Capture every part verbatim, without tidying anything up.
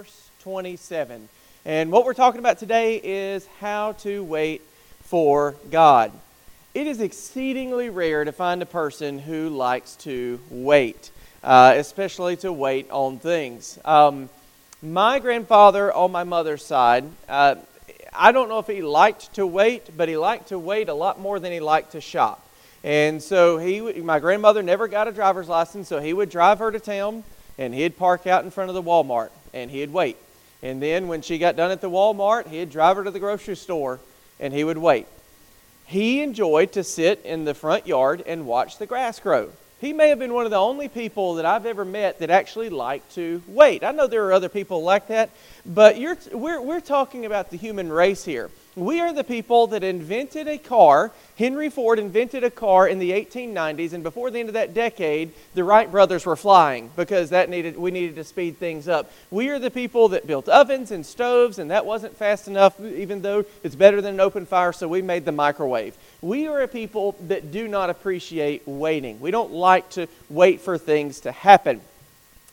verse twenty-seven. And what we're talking about today is how to wait for God. It is exceedingly rare to find a person who likes to wait, uh, especially to wait on things. Um, my grandfather on my mother's side, uh, I don't know if he liked to wait, but he liked to wait a lot more than he liked to shop. And so he, my grandmother never got a driver's license, so he would drive her to town, and he'd park out in front of the Walmart, and he'd wait. And then when she got done at the Walmart, he'd drive her to the grocery store, and he would wait. He enjoyed to sit in the front yard and watch the grass grow. He may have been one of the only people that I've ever met that actually liked to wait. I know there are other people like that, but you're, we're, we're talking about the human race here. We are the people that invented a car. Henry Ford invented a car in the eighteen nineties, and before the end of that decade, the Wright brothers were flying because that needed we needed to speed things up. We are the people that built ovens and stoves, and that wasn't fast enough, even though it's better than an open fire, so we made the microwave. We are a people that do not appreciate waiting. We don't like to wait for things to happen.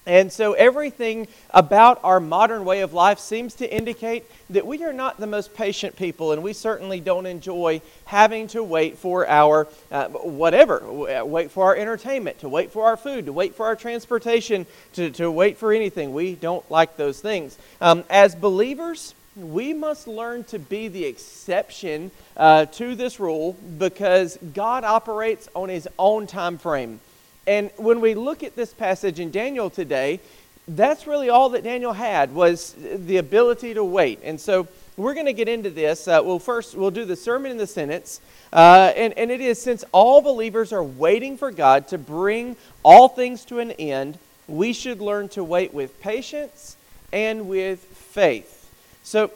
And so everything about our modern way of life seems to indicate that we are not the most patient people, and we certainly don't enjoy having to wait for our uh, whatever, wait for our entertainment, to wait for our food, to wait for our transportation, to, to wait for anything. We don't like those things. Um, as believers, we must learn to be the exception uh, to this rule, because God operates on His own time frame. And when we look at this passage in Daniel today, that's really all that Daniel had, was the ability to wait. And so we're going to get into this. Uh, well, first, we'll do the sermon in the sentence. Uh, and, and it is, since all believers are waiting for God to bring all things to an end, we should learn to wait with patience and with faith. So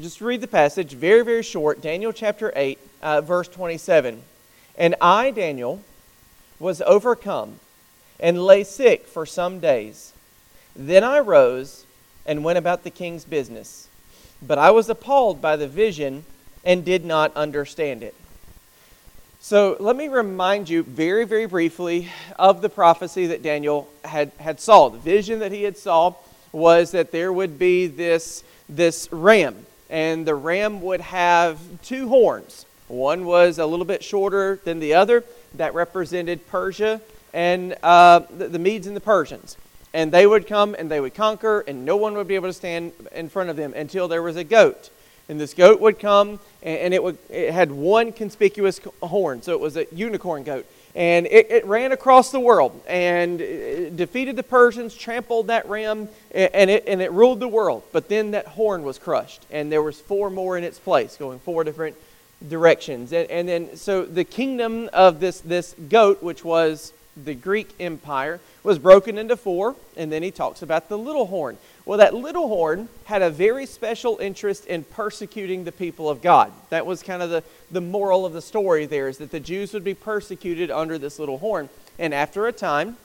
just read the passage, very, very short. Daniel chapter eight, uh, verse twenty-seven. And I, Daniel, was overcome and lay sick for some days. Then I rose and went about the king's business. But I was appalled by the vision and did not understand it. So let me remind you very, very briefly of the prophecy that Daniel had, had saw. The vision that he had saw was that there would be this, this ram, and the ram would have two horns. One was a little bit shorter than the other. That represented Persia and uh, the, the Medes and the Persians. And they would come and they would conquer, and no one would be able to stand in front of them until there was a goat. And this goat would come, and, and it, would, it had one conspicuous horn, so it was a unicorn goat. And it, it ran across the world and defeated the Persians, trampled that ram, and it, and it ruled the world. But then that horn was crushed, and there was four more in its place, going four different directions. And, and then, so the kingdom of this, this goat, which was the Greek Empire, was broken into four, and then he talks about the little horn. Well, that little horn had a very special interest in persecuting the people of God. That was kind of the, the moral of the story there, is that the Jews would be persecuted under this little horn. And after a time,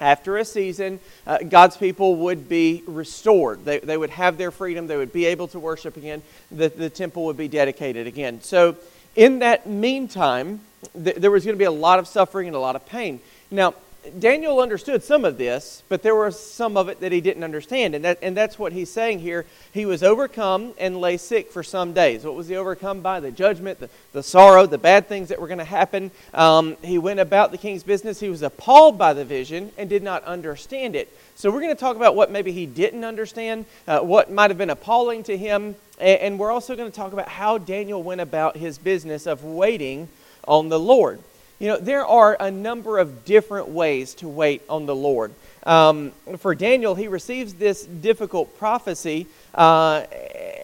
after a season, uh, God's people would be restored. They, they would have their freedom. They would be able to worship again. The, the temple would be dedicated again. So in that meantime, th- there was going to be a lot of suffering and a lot of pain. Now, Daniel understood some of this, but there was some of it that he didn't understand. And, that, and that's what he's saying here. He was overcome and lay sick for some days. What was he overcome by? The judgment, the, the sorrow, the bad things that were going to happen. Um, he went about the king's business. He was appalled by the vision and did not understand it. So we're going to talk about what maybe he didn't understand, uh, what might have been appalling to him. And, and we're also going to talk about how Daniel went about his business of waiting on the Lord. You know, there are a number of different ways to wait on the Lord. Um, for Daniel, he receives this difficult prophecy, uh,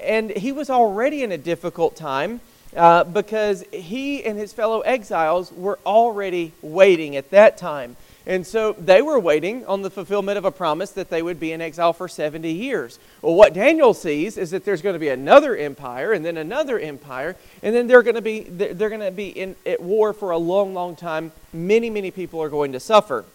and he was already in a difficult time uh, because he and his fellow exiles were already waiting at that time. And so they were waiting on the fulfillment of a promise that they would be in exile for seventy years. Well, what Daniel sees is that there's going to be another empire, and then another empire, and then they're going to be they're going to be in at war for a long, long time. Many, many people are going to suffer.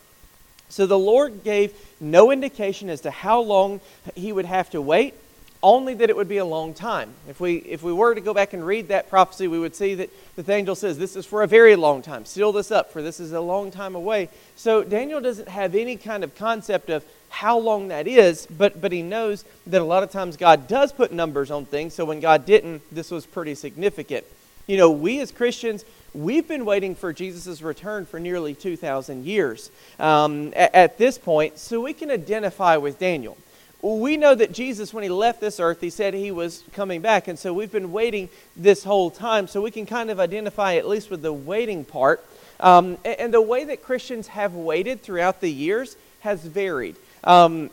So the Lord gave no indication as to how long he would have to wait, only that it would be a long time. If we if we were to go back and read that prophecy, we would see that the angel says, this is for a very long time. Seal this up, for this is a long time away. So Daniel doesn't have any kind of concept of how long that is, but but he knows that a lot of times God does put numbers on things, so when God didn't, this was pretty significant. You know, we as Christians, we've been waiting for Jesus' return for nearly two thousand years um, at, at this point, so we can identify with Daniel. We know that Jesus, when he left this earth, he said he was coming back, and so we've been waiting this whole time, so we can kind of identify at least with the waiting part. Um, and, and the way that Christians have waited throughout the years has varied. Um,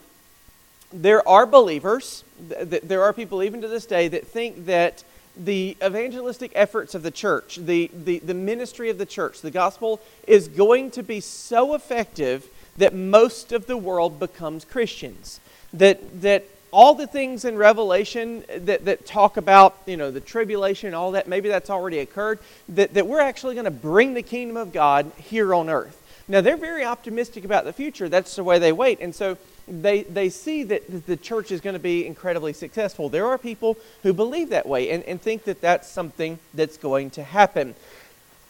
there are believers, th- th- there are people even to this day that think that the evangelistic efforts of the church, the, the, the ministry of the church, the gospel is going to be so effective that most of the world becomes Christians. That that all the things in Revelation that, that talk about, you know, the tribulation, all that, maybe that's already occurred, that, that we're actually going to bring the kingdom of God here on earth. Now, they're very optimistic about the future. That's the way they wait. And so they, they see that the church is going to be incredibly successful. There are people who believe that way and, and think that that's something that's going to happen.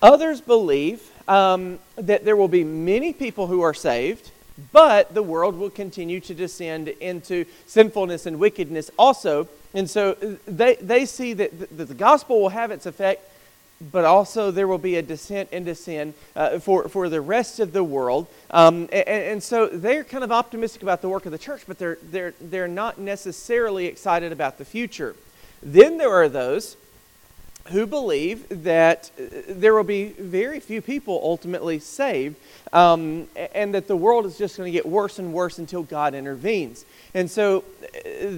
Others believe um, that there will be many people who are saved, but the world will continue to descend into sinfulness and wickedness also. And so they, they see that the, that the gospel will have its effect, but also there will be a descent into sin uh, for, for the rest of the world. Um, and, and so they're kind of optimistic about the work of the church, but they're, they're, they're not necessarily excited about the future. Then there are those who believe that there will be very few people ultimately saved, um, and that the world is just going to get worse and worse until God intervenes. And so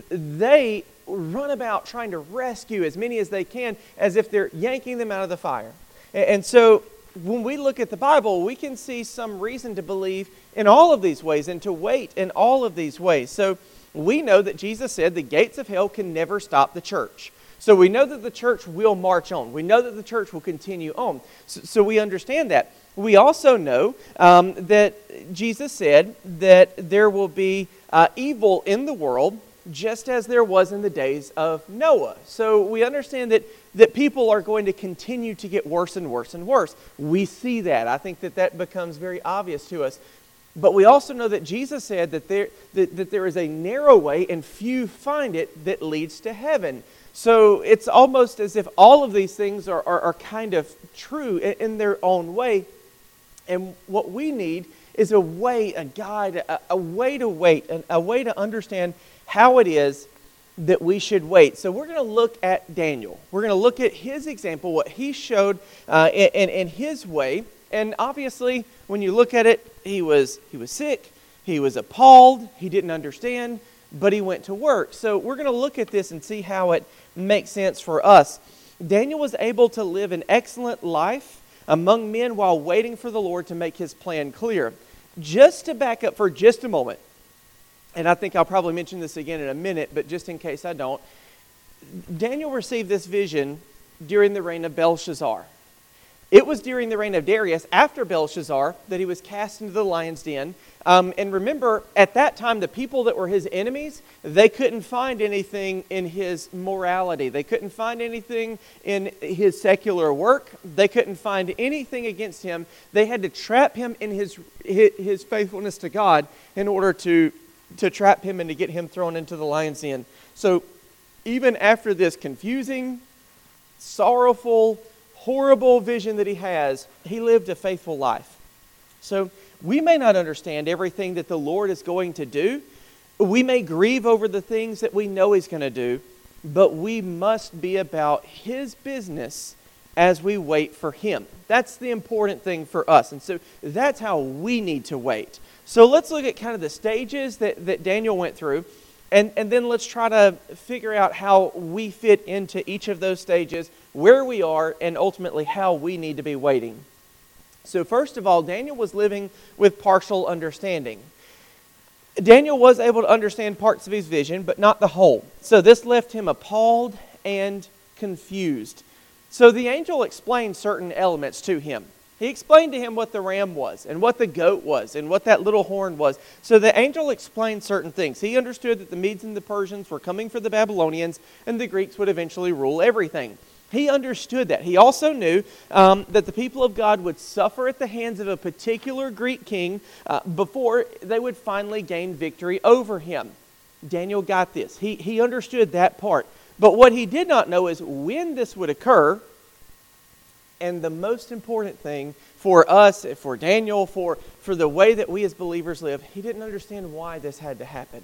they run about trying to rescue as many as they can, as if they're yanking them out of the fire. And so when we look at the Bible, we can see some reason to believe in all of these ways and to wait in all of these ways. So we know that Jesus said the gates of hell can never stop the church. So we know that the church will march on. We know that the church will continue on. So, so we understand that. We also know um, that Jesus said that there will be uh, evil in the world, just as there was in the days of Noah. So we understand that, that people are going to continue to get worse and worse and worse. We see that. I think that that becomes very obvious to us. But we also know that Jesus said that there, that, that there is a narrow way, and few find it, that leads to heaven. So it's almost as if all of these things are, are, are kind of true in, in their own way. And what we need is a way, a guide, a, a way to wait, a, a way to understand how it is that we should wait. So we're going to look at Daniel. We're going to look at his example, what he showed uh, in, in his way. And obviously, when you look at it, he was he was sick, he was appalled, he didn't understand, but he went to work. So we're going to look at this and see how it makes sense for us. Daniel was able to live an excellent life among men while waiting for the Lord to make his plan clear. Just to back up for just a moment, and I think I'll probably mention this again in a minute, but just in case I don't, Daniel received this vision during the reign of Belshazzar. It was during the reign of Darius, after Belshazzar, that he was cast into the lion's den. Um, and remember, at that time, the people that were his enemies, they couldn't find anything in his morality. They couldn't find anything in his secular work. They couldn't find anything against him. They had to trap him in his his faithfulness to God in order to, to trap him and to get him thrown into the lion's den. So even after this confusing, sorrowful, horrible vision that he has, he lived a faithful life. So we may not understand everything that the Lord is going to do. We may grieve over the things that we know he's going to do, but we must be about his business as we wait for him. That's the important thing for us. And so that's how we need to wait. So let's look at kind of the stages that, that Daniel went through. And, and then let's try to figure out how we fit into each of those stages, where we are, and ultimately how we need to be waiting. So first of all, Daniel was living with partial understanding. Daniel was able to understand parts of his vision, but not the whole. So this left him appalled and confused. So the angel explained certain elements to him. He explained to him what the ram was and what the goat was and what that little horn was. So the angel explained certain things. He understood that the Medes and the Persians were coming for the Babylonians, and the Greeks would eventually rule everything. He understood that. He also knew um, that the people of God would suffer at the hands of a particular Greek king uh, before they would finally gain victory over him. Daniel got this. He, he understood that part. But what he did not know is when this would occur. And the most important thing for us, for Daniel, for, for the way that we as believers live, he didn't understand why this had to happen.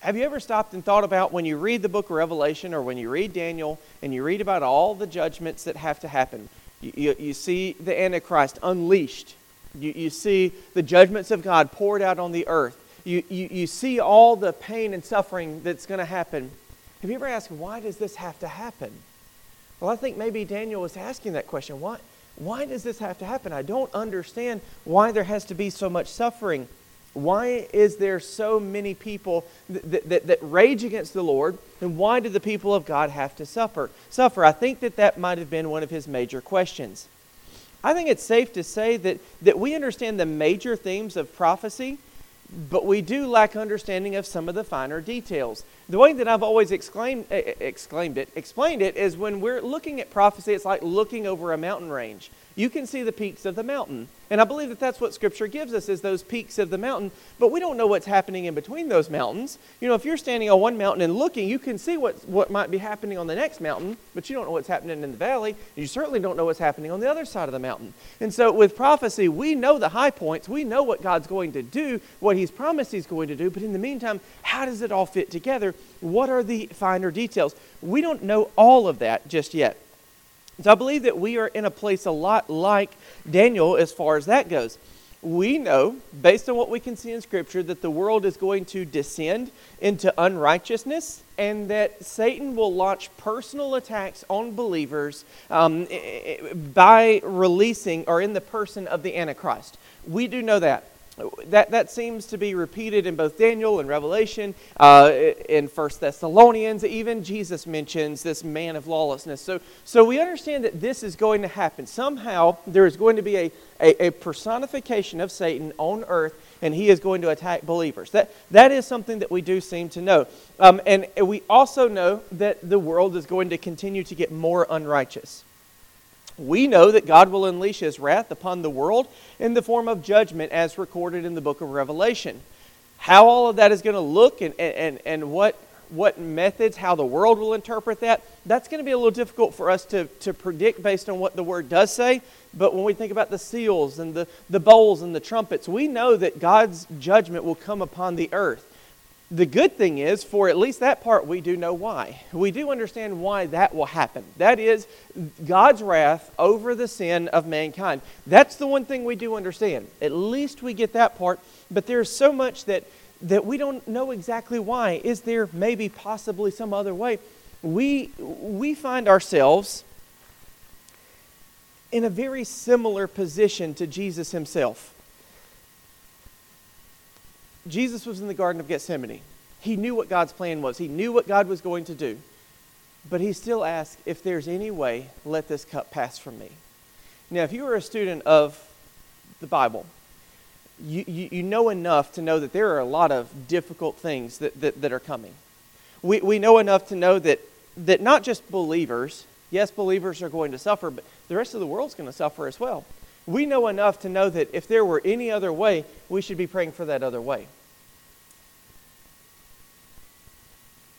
Have you ever stopped and thought about when you read the book of Revelation or when you read Daniel and you read about all the judgments that have to happen? You, you, you see the Antichrist unleashed. You, you see the judgments of God poured out on the earth. You, you, you see all the pain and suffering that's going to happen. Have you ever asked, why does this have to happen? Well, I think maybe Daniel was asking that question. Why, why does this have to happen? I don't understand why there has to be so much suffering. Why is there so many people that, that, that rage against the Lord? And why do the people of God have to suffer? Suffer. I think that that might have been one of his major questions. I think it's safe to say that, that we understand the major themes of prophecy, but we do lack understanding of some of the finer details. The way that I've always exclaimed, exclaimed it, explained it is when we're looking at prophecy, it's like looking over a mountain range. You can see the peaks of the mountain. And I believe that that's what Scripture gives us, is those peaks of the mountain. But we don't know what's happening in between those mountains. You know, if you're standing on one mountain and looking, you can see what, what might be happening on the next mountain, but you don't know what's happening in the valley. You certainly don't know what's happening on the other side of the mountain. And so with prophecy, we know the high points. We know what God's going to do, what He's promised He's going to do. But in the meantime, how does it all fit together? What are the finer details? We don't know all of that just yet. So I believe that we are in a place a lot like Daniel as far as that goes. We know, based on what we can see in Scripture, that the world is going to descend into unrighteousness and that Satan will launch personal attacks on believers um, by releasing or in the person of the Antichrist. We do know that. That that seems to be repeated in both Daniel and Revelation, uh, in First Thessalonians. Even Jesus mentions this man of lawlessness. So so we understand that this is going to happen. Somehow there is going to be a, a, a personification of Satan on earth, and he is going to attack believers. That that is something that we do seem to know. Um, and we also know that the world is going to continue to get more unrighteous. We know that God will unleash His wrath upon the world in the form of judgment as recorded in the book of Revelation. How all of that is going to look and, and, and what what methods, how the world will interpret that, that's going to be a little difficult for us to, to predict based on what the Word does say. But when we think about the seals and the, the bowls and the trumpets, we know that God's judgment will come upon the earth. The good thing is, for at least that part, we do know why. We do understand why that will happen. That is God's wrath over the sin of mankind. That's the one thing we do understand. At least we get that part. But there's so much that, that we don't know exactly why. Is there maybe possibly some other way? We, we find ourselves in a very similar position to Jesus Himself. Jesus was in the Garden of Gethsemane. He knew what God's plan was. He knew what God was going to do. But He still asked, if there's any way, let this cup pass from me. Now, if you are a student of the Bible, you, you, you know enough to know that there are a lot of difficult things that, that, that are coming. We, we know enough to know that, that not just believers, yes, believers are going to suffer, but the rest of the world's going to suffer as well. We know enough to know that if there were any other way, we should be praying for that other way.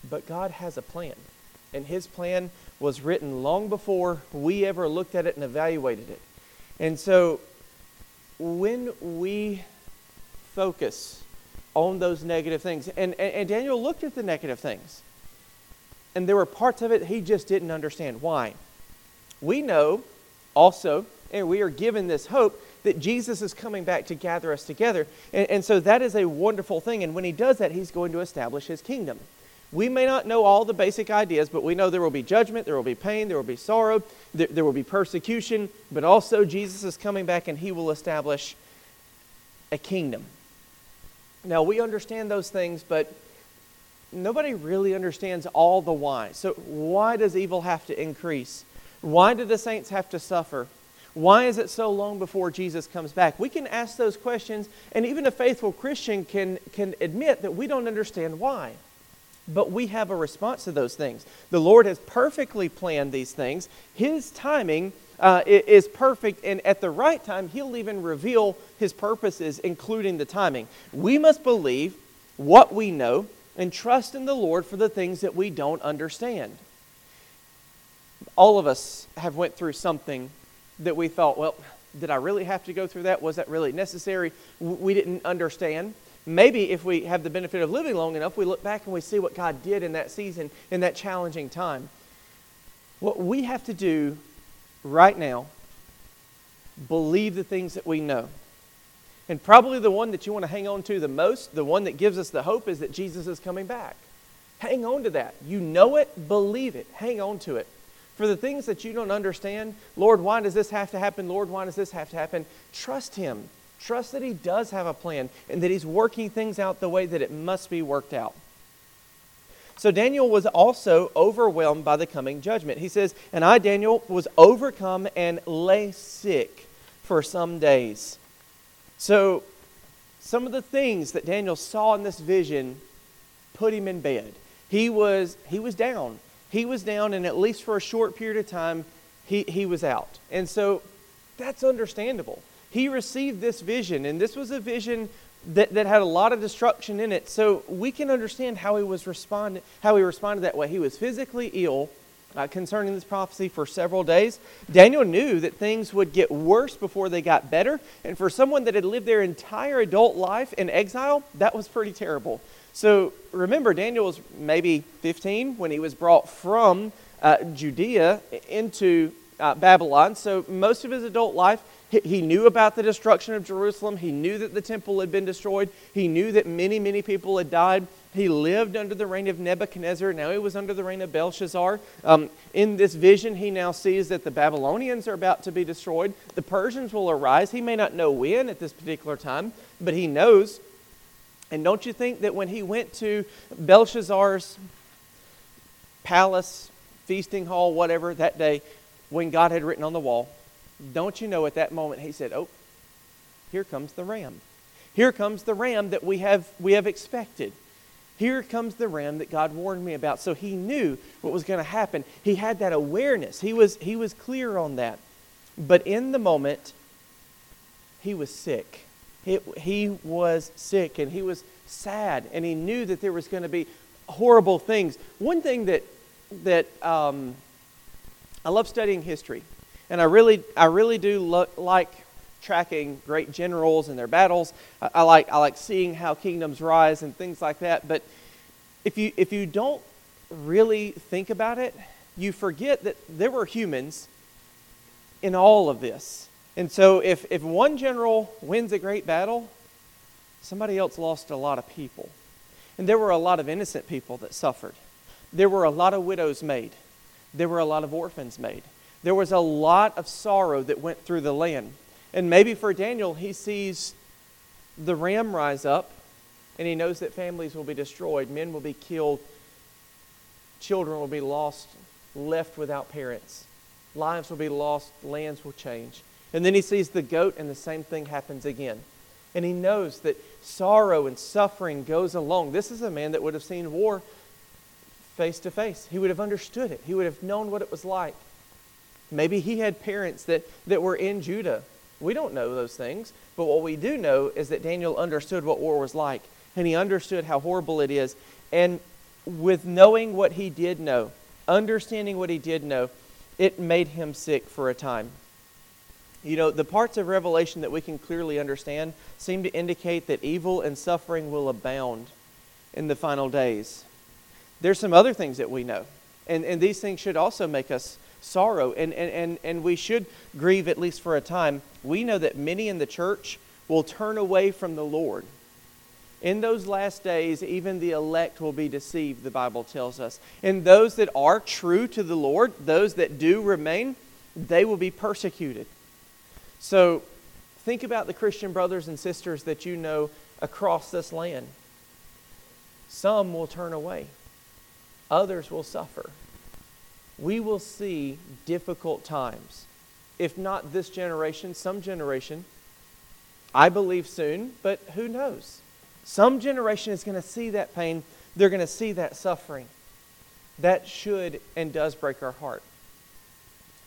But God has a plan, and His plan was written long before we ever looked at it and evaluated it. And so when we focus on those negative things, and, and, and Daniel looked at the negative things, and there were parts of it he just didn't understand why. We know also, and we are given this hope that Jesus is coming back to gather us together. And, and so that is a wonderful thing. And when He does that, He's going to establish His kingdom. We may not know all the basic ideas, but we know there will be judgment, there will be pain, there will be sorrow, there, there will be persecution. But also Jesus is coming back and He will establish a kingdom. Now, we understand those things, but nobody really understands all the why. So why does evil have to increase? Why do the saints have to suffer? Why is it so long before Jesus comes back? We can ask those questions, and even a faithful Christian can, can admit that we don't understand why. But we have a response to those things. The Lord has perfectly planned these things. His timing uh, is perfect, and at the right time, he'll even reveal his purposes, including the timing. We must believe what we know and trust in the Lord for the things that we don't understand. All of us have went through something that we thought, well, did I really have to go through that? Was that really necessary? We didn't understand. Maybe if we have the benefit of living long enough, we look back and we see what God did in that season, in that challenging time. What we have to do right now, believe the things that we know. And probably the one that you want to hang on to the most, the one that gives us the hope, is that Jesus is coming back. Hang on to that. You know it, believe it. Hang on to it. For the things that you don't understand, Lord, why does this have to happen? Lord, why does this have to happen? Trust him. Trust that he does have a plan and that he's working things out the way that it must be worked out. So Daniel was also overwhelmed by the coming judgment. He says, and I, Daniel, was overcome and lay sick for some days. So some of the things that Daniel saw in this vision put him in bed. He was, he was down. He was down, and at least for a short period of time, he, he was out. And so that's understandable. He received this vision, and this was a vision that, that had a lot of destruction in it. So we can understand how he was responded, how he responded that way. He was physically ill uh, concerning this prophecy for several days. Daniel knew that things would get worse before they got better. And for someone that had lived their entire adult life in exile, that was pretty terrible. So remember, Daniel was maybe fifteen when he was brought from uh, Judea into uh, Babylon. So most of his adult life, he, he knew about the destruction of Jerusalem. He knew that the temple had been destroyed. He knew that many, many people had died. He lived under the reign of Nebuchadnezzar. Now he was under the reign of Belshazzar. Um, in this vision, he now sees that the Babylonians are about to be destroyed. The Persians will arise. He may not know when at this particular time, but he knows. And don't you think that when he went to Belshazzar's palace, feasting hall, whatever, that day, when God had written on the wall, don't you know at that moment he said, oh, here comes the ram. Here comes the ram that we have we have expected. Here comes the ram that God warned me about. So he knew what was going to happen. He had that awareness. He was, he was clear on that. But in the moment, he was sick. He, he was sick, and he was sad, and he knew that there was going to be horrible things. One thing that that um, I love studying history, and I really I really do lo- like tracking great generals and their battles. I, I like I like seeing how kingdoms rise and things like that. But if you if you don't really think about it, you forget that there were humans in all of this. And so if, if one general wins a great battle, somebody else lost a lot of people. And there were a lot of innocent people that suffered. There were a lot of widows made. There were a lot of orphans made. There was a lot of sorrow that went through the land. And maybe for Daniel, he sees the ram rise up, and he knows that families will be destroyed, men will be killed, children will be lost, left without parents. Lives will be lost, lands will change. And then he sees the goat, and the same thing happens again. And he knows that sorrow and suffering goes along. This is a man that would have seen war face to face. He would have understood it. He would have known what it was like. Maybe he had parents that, that were in Judah. We don't know those things, but what we do know is that Daniel understood what war was like, and he understood how horrible it is. And with knowing what he did know, understanding what he did know, it made him sick for a time. You know, the parts of Revelation that we can clearly understand seem to indicate that evil and suffering will abound in the final days. There's some other things that we know, and, and these things should also make us sorrow, and, and, and, and we should grieve at least for a time. We know that many in the church will turn away from the Lord. In those last days, even the elect will be deceived, the Bible tells us. And those that are true to the Lord, those that do remain, they will be persecuted. So think about the Christian brothers and sisters that you know across this land. Some will turn away. Others will suffer. We will see difficult times. If not this generation, some generation. I believe soon, but who knows? Some generation is going to see that pain. they're going to see that suffering. That should and does break our heart.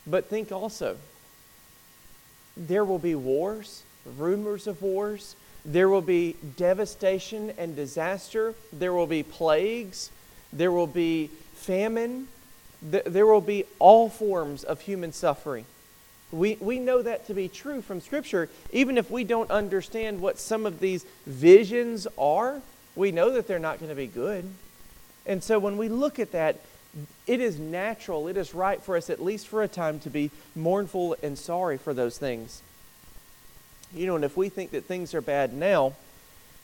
But think also, there will be wars, rumors of wars. There will be devastation and disaster. There will be plagues. There will be famine. There will be all forms of human suffering. We, we know that to be true from Scripture, even if we don't understand what some of these visions are. We know that they're not going to be good. And so when we look at that, it is natural, it is right for us, at least for a time, to be mournful and sorry for those things. You know, and if we think that things are bad now,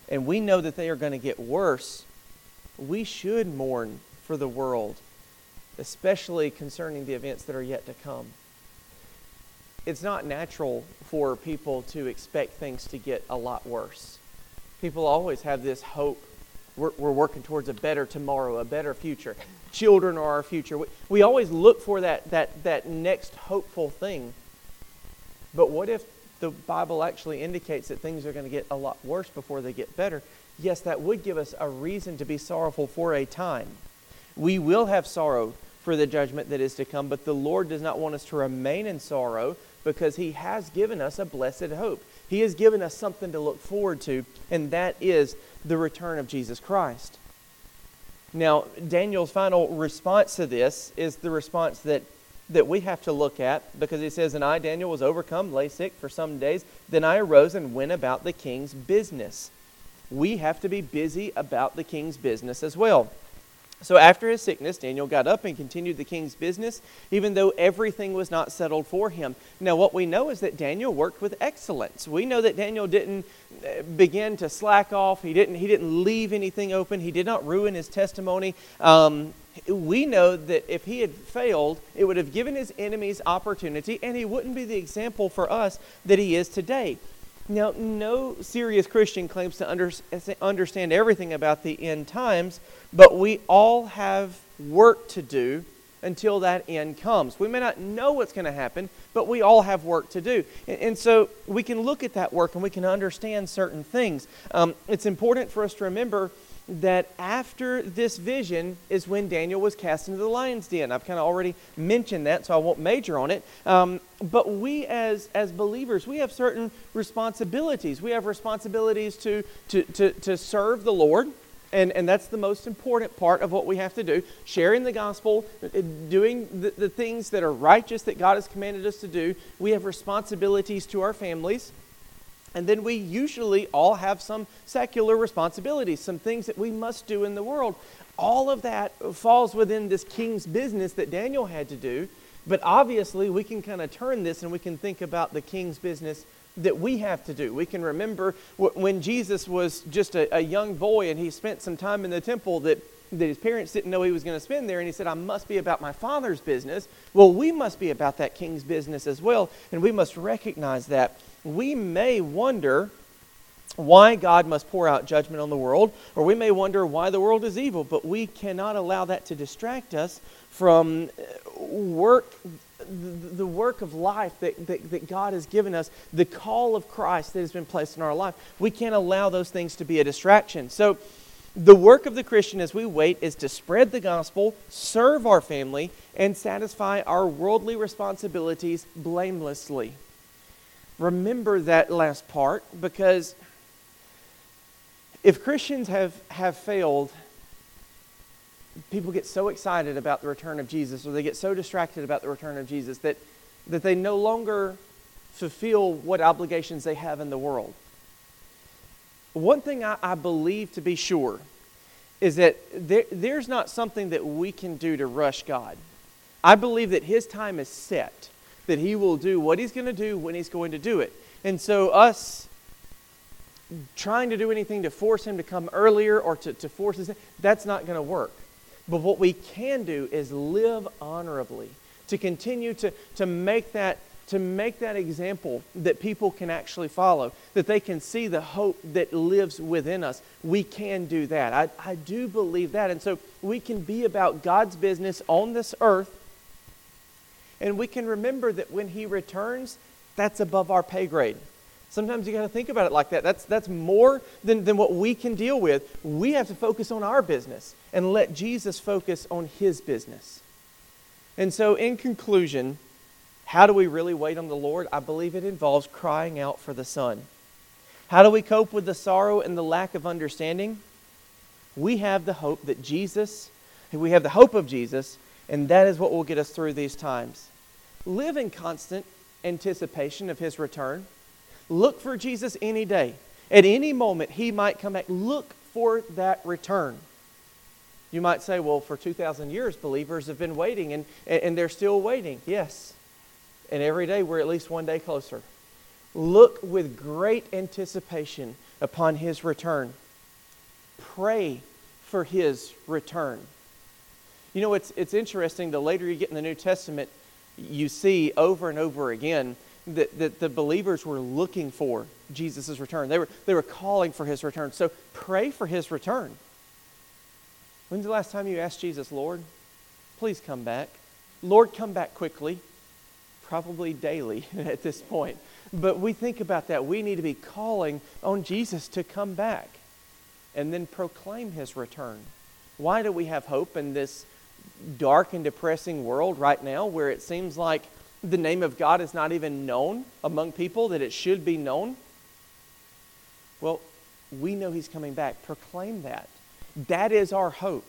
and we know that they are going to get worse, we should mourn for the world, especially concerning the events that are yet to come. It's not natural for people to expect things to get a lot worse. People always have this hope. We're, we're working towards a better tomorrow, a better future. Children are our future. We, we always look for that, that, that next hopeful thing. But what if the Bible actually indicates that things are going to get a lot worse before they get better? Yes, that would give us a reason to be sorrowful for a time. We will have sorrow for the judgment that is to come, but the Lord does not want us to remain in sorrow because He has given us a blessed hope. He has given us something to look forward to, and that is the return of Jesus Christ. Now, Daniel's final response to this is the response that, that we have to look at, because he says, "And I, Daniel, was overcome, lay sick for some days. Then I arose and went about the king's business." We have to be busy about the king's business as well. So after his sickness, Daniel got up and continued the king's business, even though everything was not settled for him. Now, what we know is that Daniel worked with excellence. We know that Daniel didn't begin to slack off. He didn't, he didn't leave anything open. He did not ruin his testimony. Um, we know that if he had failed, it would have given his enemies opportunity, and he wouldn't be the example for us that he is today. Now, no serious Christian claims to under, understand everything about the end times, but we all have work to do until that end comes. We may not know what's going to happen, but we all have work to do. And, and so we can look at that work and we can understand certain things. Um, it's important for us to remember that after this vision is when Daniel was cast into the lion's den. I've kind of already mentioned that, so I won't major on it. Um, but we as as believers, we have certain responsibilities. We have responsibilities to, to, to, to serve the Lord, and, and that's the most important part of what we have to do. Sharing the gospel, doing the, the things that are righteous that God has commanded us to do. We have responsibilities to our families. And then we usually all have some secular responsibilities, some things that we must do in the world. All of that falls within this king's business that Daniel had to do. But obviously, we can kind of turn this and we can think about the king's business that we have to do. We can remember when Jesus was just a, a young boy and he spent some time in the temple that, that his parents didn't know he was going to spend there. And he said, "I must be about my Father's business." Well, we must be about that king's business as well. And we must recognize that. We may wonder why God must pour out judgment on the world, or we may wonder why the world is evil, but we cannot allow that to distract us from work, the work of life that, that, that God has given us, the call of Christ that has been placed in our life. We can't allow those things to be a distraction. So the work of the Christian as we wait is to spread the gospel, serve our family, and satisfy our worldly responsibilities blamelessly. Remember that last part, because if Christians have, have failed, people get so excited about the return of Jesus, or they get so distracted about the return of Jesus that, that they no longer fulfill what obligations they have in the world. One thing I, I believe to be sure is that there, there's not something that we can do to rush God. I believe that His time is set, that He will do what He's going to do when He's going to do it. And so us trying to do anything to force Him to come earlier or to, to force His, that's not going to work. But what we can do is live honorably, to continue to, to make that to make that example that people can actually follow, that they can see the hope that lives within us. We can do that. I, I do believe that. And so we can be about God's business on this earth. And we can remember that when He returns, that's above our pay grade. Sometimes you got to think about it like that. That's that's more than, than what we can deal with. We have to focus on our business and let Jesus focus on his business. And so in conclusion, how do we really wait on the Lord? I believe it involves crying out for the Son. How do we cope with the sorrow and the lack of understanding? We have the hope that Jesus, we have the hope of Jesus, and that is what will get us through these times. Live in constant anticipation of his return. Look for Jesus any day. At any moment, he might come back. Look for that return. You might say, well, for two thousand years, believers have been waiting, and, and they're still waiting. Yes. And every day, we're at least one day closer. Look with great anticipation upon his return. Pray for his return. You know, it's, it's interesting, the later you get in the New Testament, you see over and over again that, that the believers were looking for Jesus' return. They were, they were calling for his return. So pray for his return. When's the last time you asked Jesus, Lord, please come back? Lord, come back quickly. Probably daily at this point. But we think about that. We need to be calling on Jesus to come back and then proclaim his return. Why do we have hope in this dark and depressing world right now where it seems like the name of God is not even known among people that it should be known? Well, we know he's coming back. Proclaim that. That is our hope.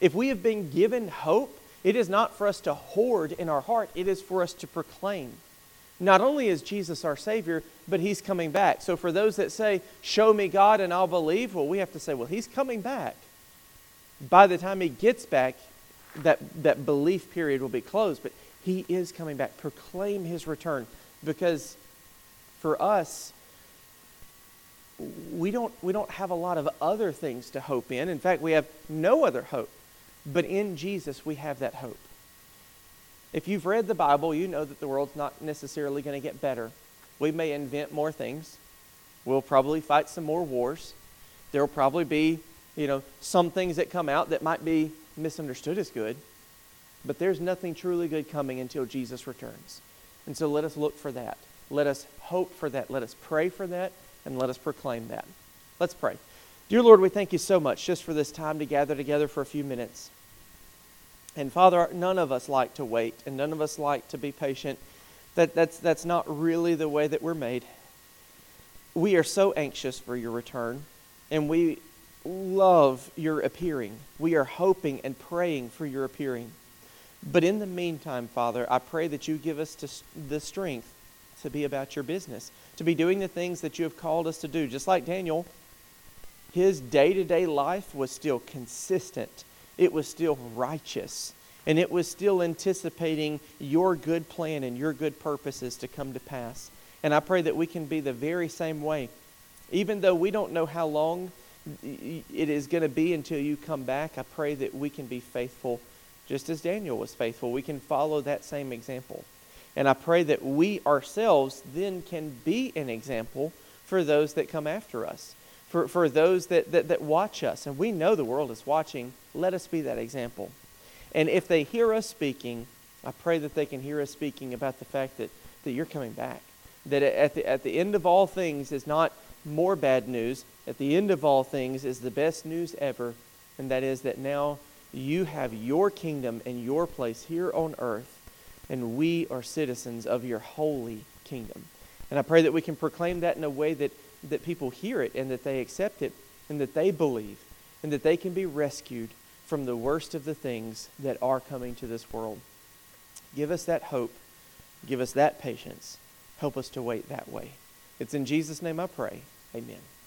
If we have been given hope, it is not for us to hoard in our heart. It is for us to proclaim. Not only is Jesus our Savior, but he's coming back. So for those that say, show me God and I'll believe, well, we have to say, well, he's coming back. By the time he gets back, that, that belief period will be closed. But he is coming back. Proclaim his return. Because for us, we don't, we don't have a lot of other things to hope in. In fact, we have no other hope. But in Jesus, we have that hope. If you've read the Bible, you know that the world's not necessarily going to get better. We may invent more things. We'll probably fight some more wars. There will probably be, you know, some things that come out that might be misunderstood as good. But there's nothing truly good coming until Jesus returns. And so let us look for that. Let us hope for that. Let us pray for that. And let us proclaim that. Let's pray. Dear Lord, we thank you so much just for this time to gather together for a few minutes. And Father, none of us like to wait, and none of us like to be patient. That, that's, that's not really the way that we're made. We are so anxious for your return, and we love your appearing. We are hoping and praying for your appearing. But in the meantime, Father, I pray that you give us the strength to be about your business, to be doing the things that you have called us to do, just like Daniel. His day-to-day life was still consistent. It was still righteous. And it was still anticipating your good plan and your good purposes to come to pass. And I pray that we can be the very same way. Even though we don't know how long it is going to be until you come back, I pray that we can be faithful just as Daniel was faithful. We can follow that same example. And I pray that we ourselves then can be an example for those that come after us. For, for those that, that, that watch us, and we know the world is watching, let us be that example. And if they hear us speaking, I pray that they can hear us speaking about the fact that, that you're coming back. That at the, at the end of all things is not more bad news. At the end of all things is the best news ever, and that is that now you have your kingdom and your place here on earth, and we are citizens of your holy kingdom. And I pray that we can proclaim that in a way that that people hear it and that they accept it and that they believe and that they can be rescued from the worst of the things that are coming to this world. Give us that hope. Give us that patience. Help us to wait that way. It's in Jesus' name I pray. Amen.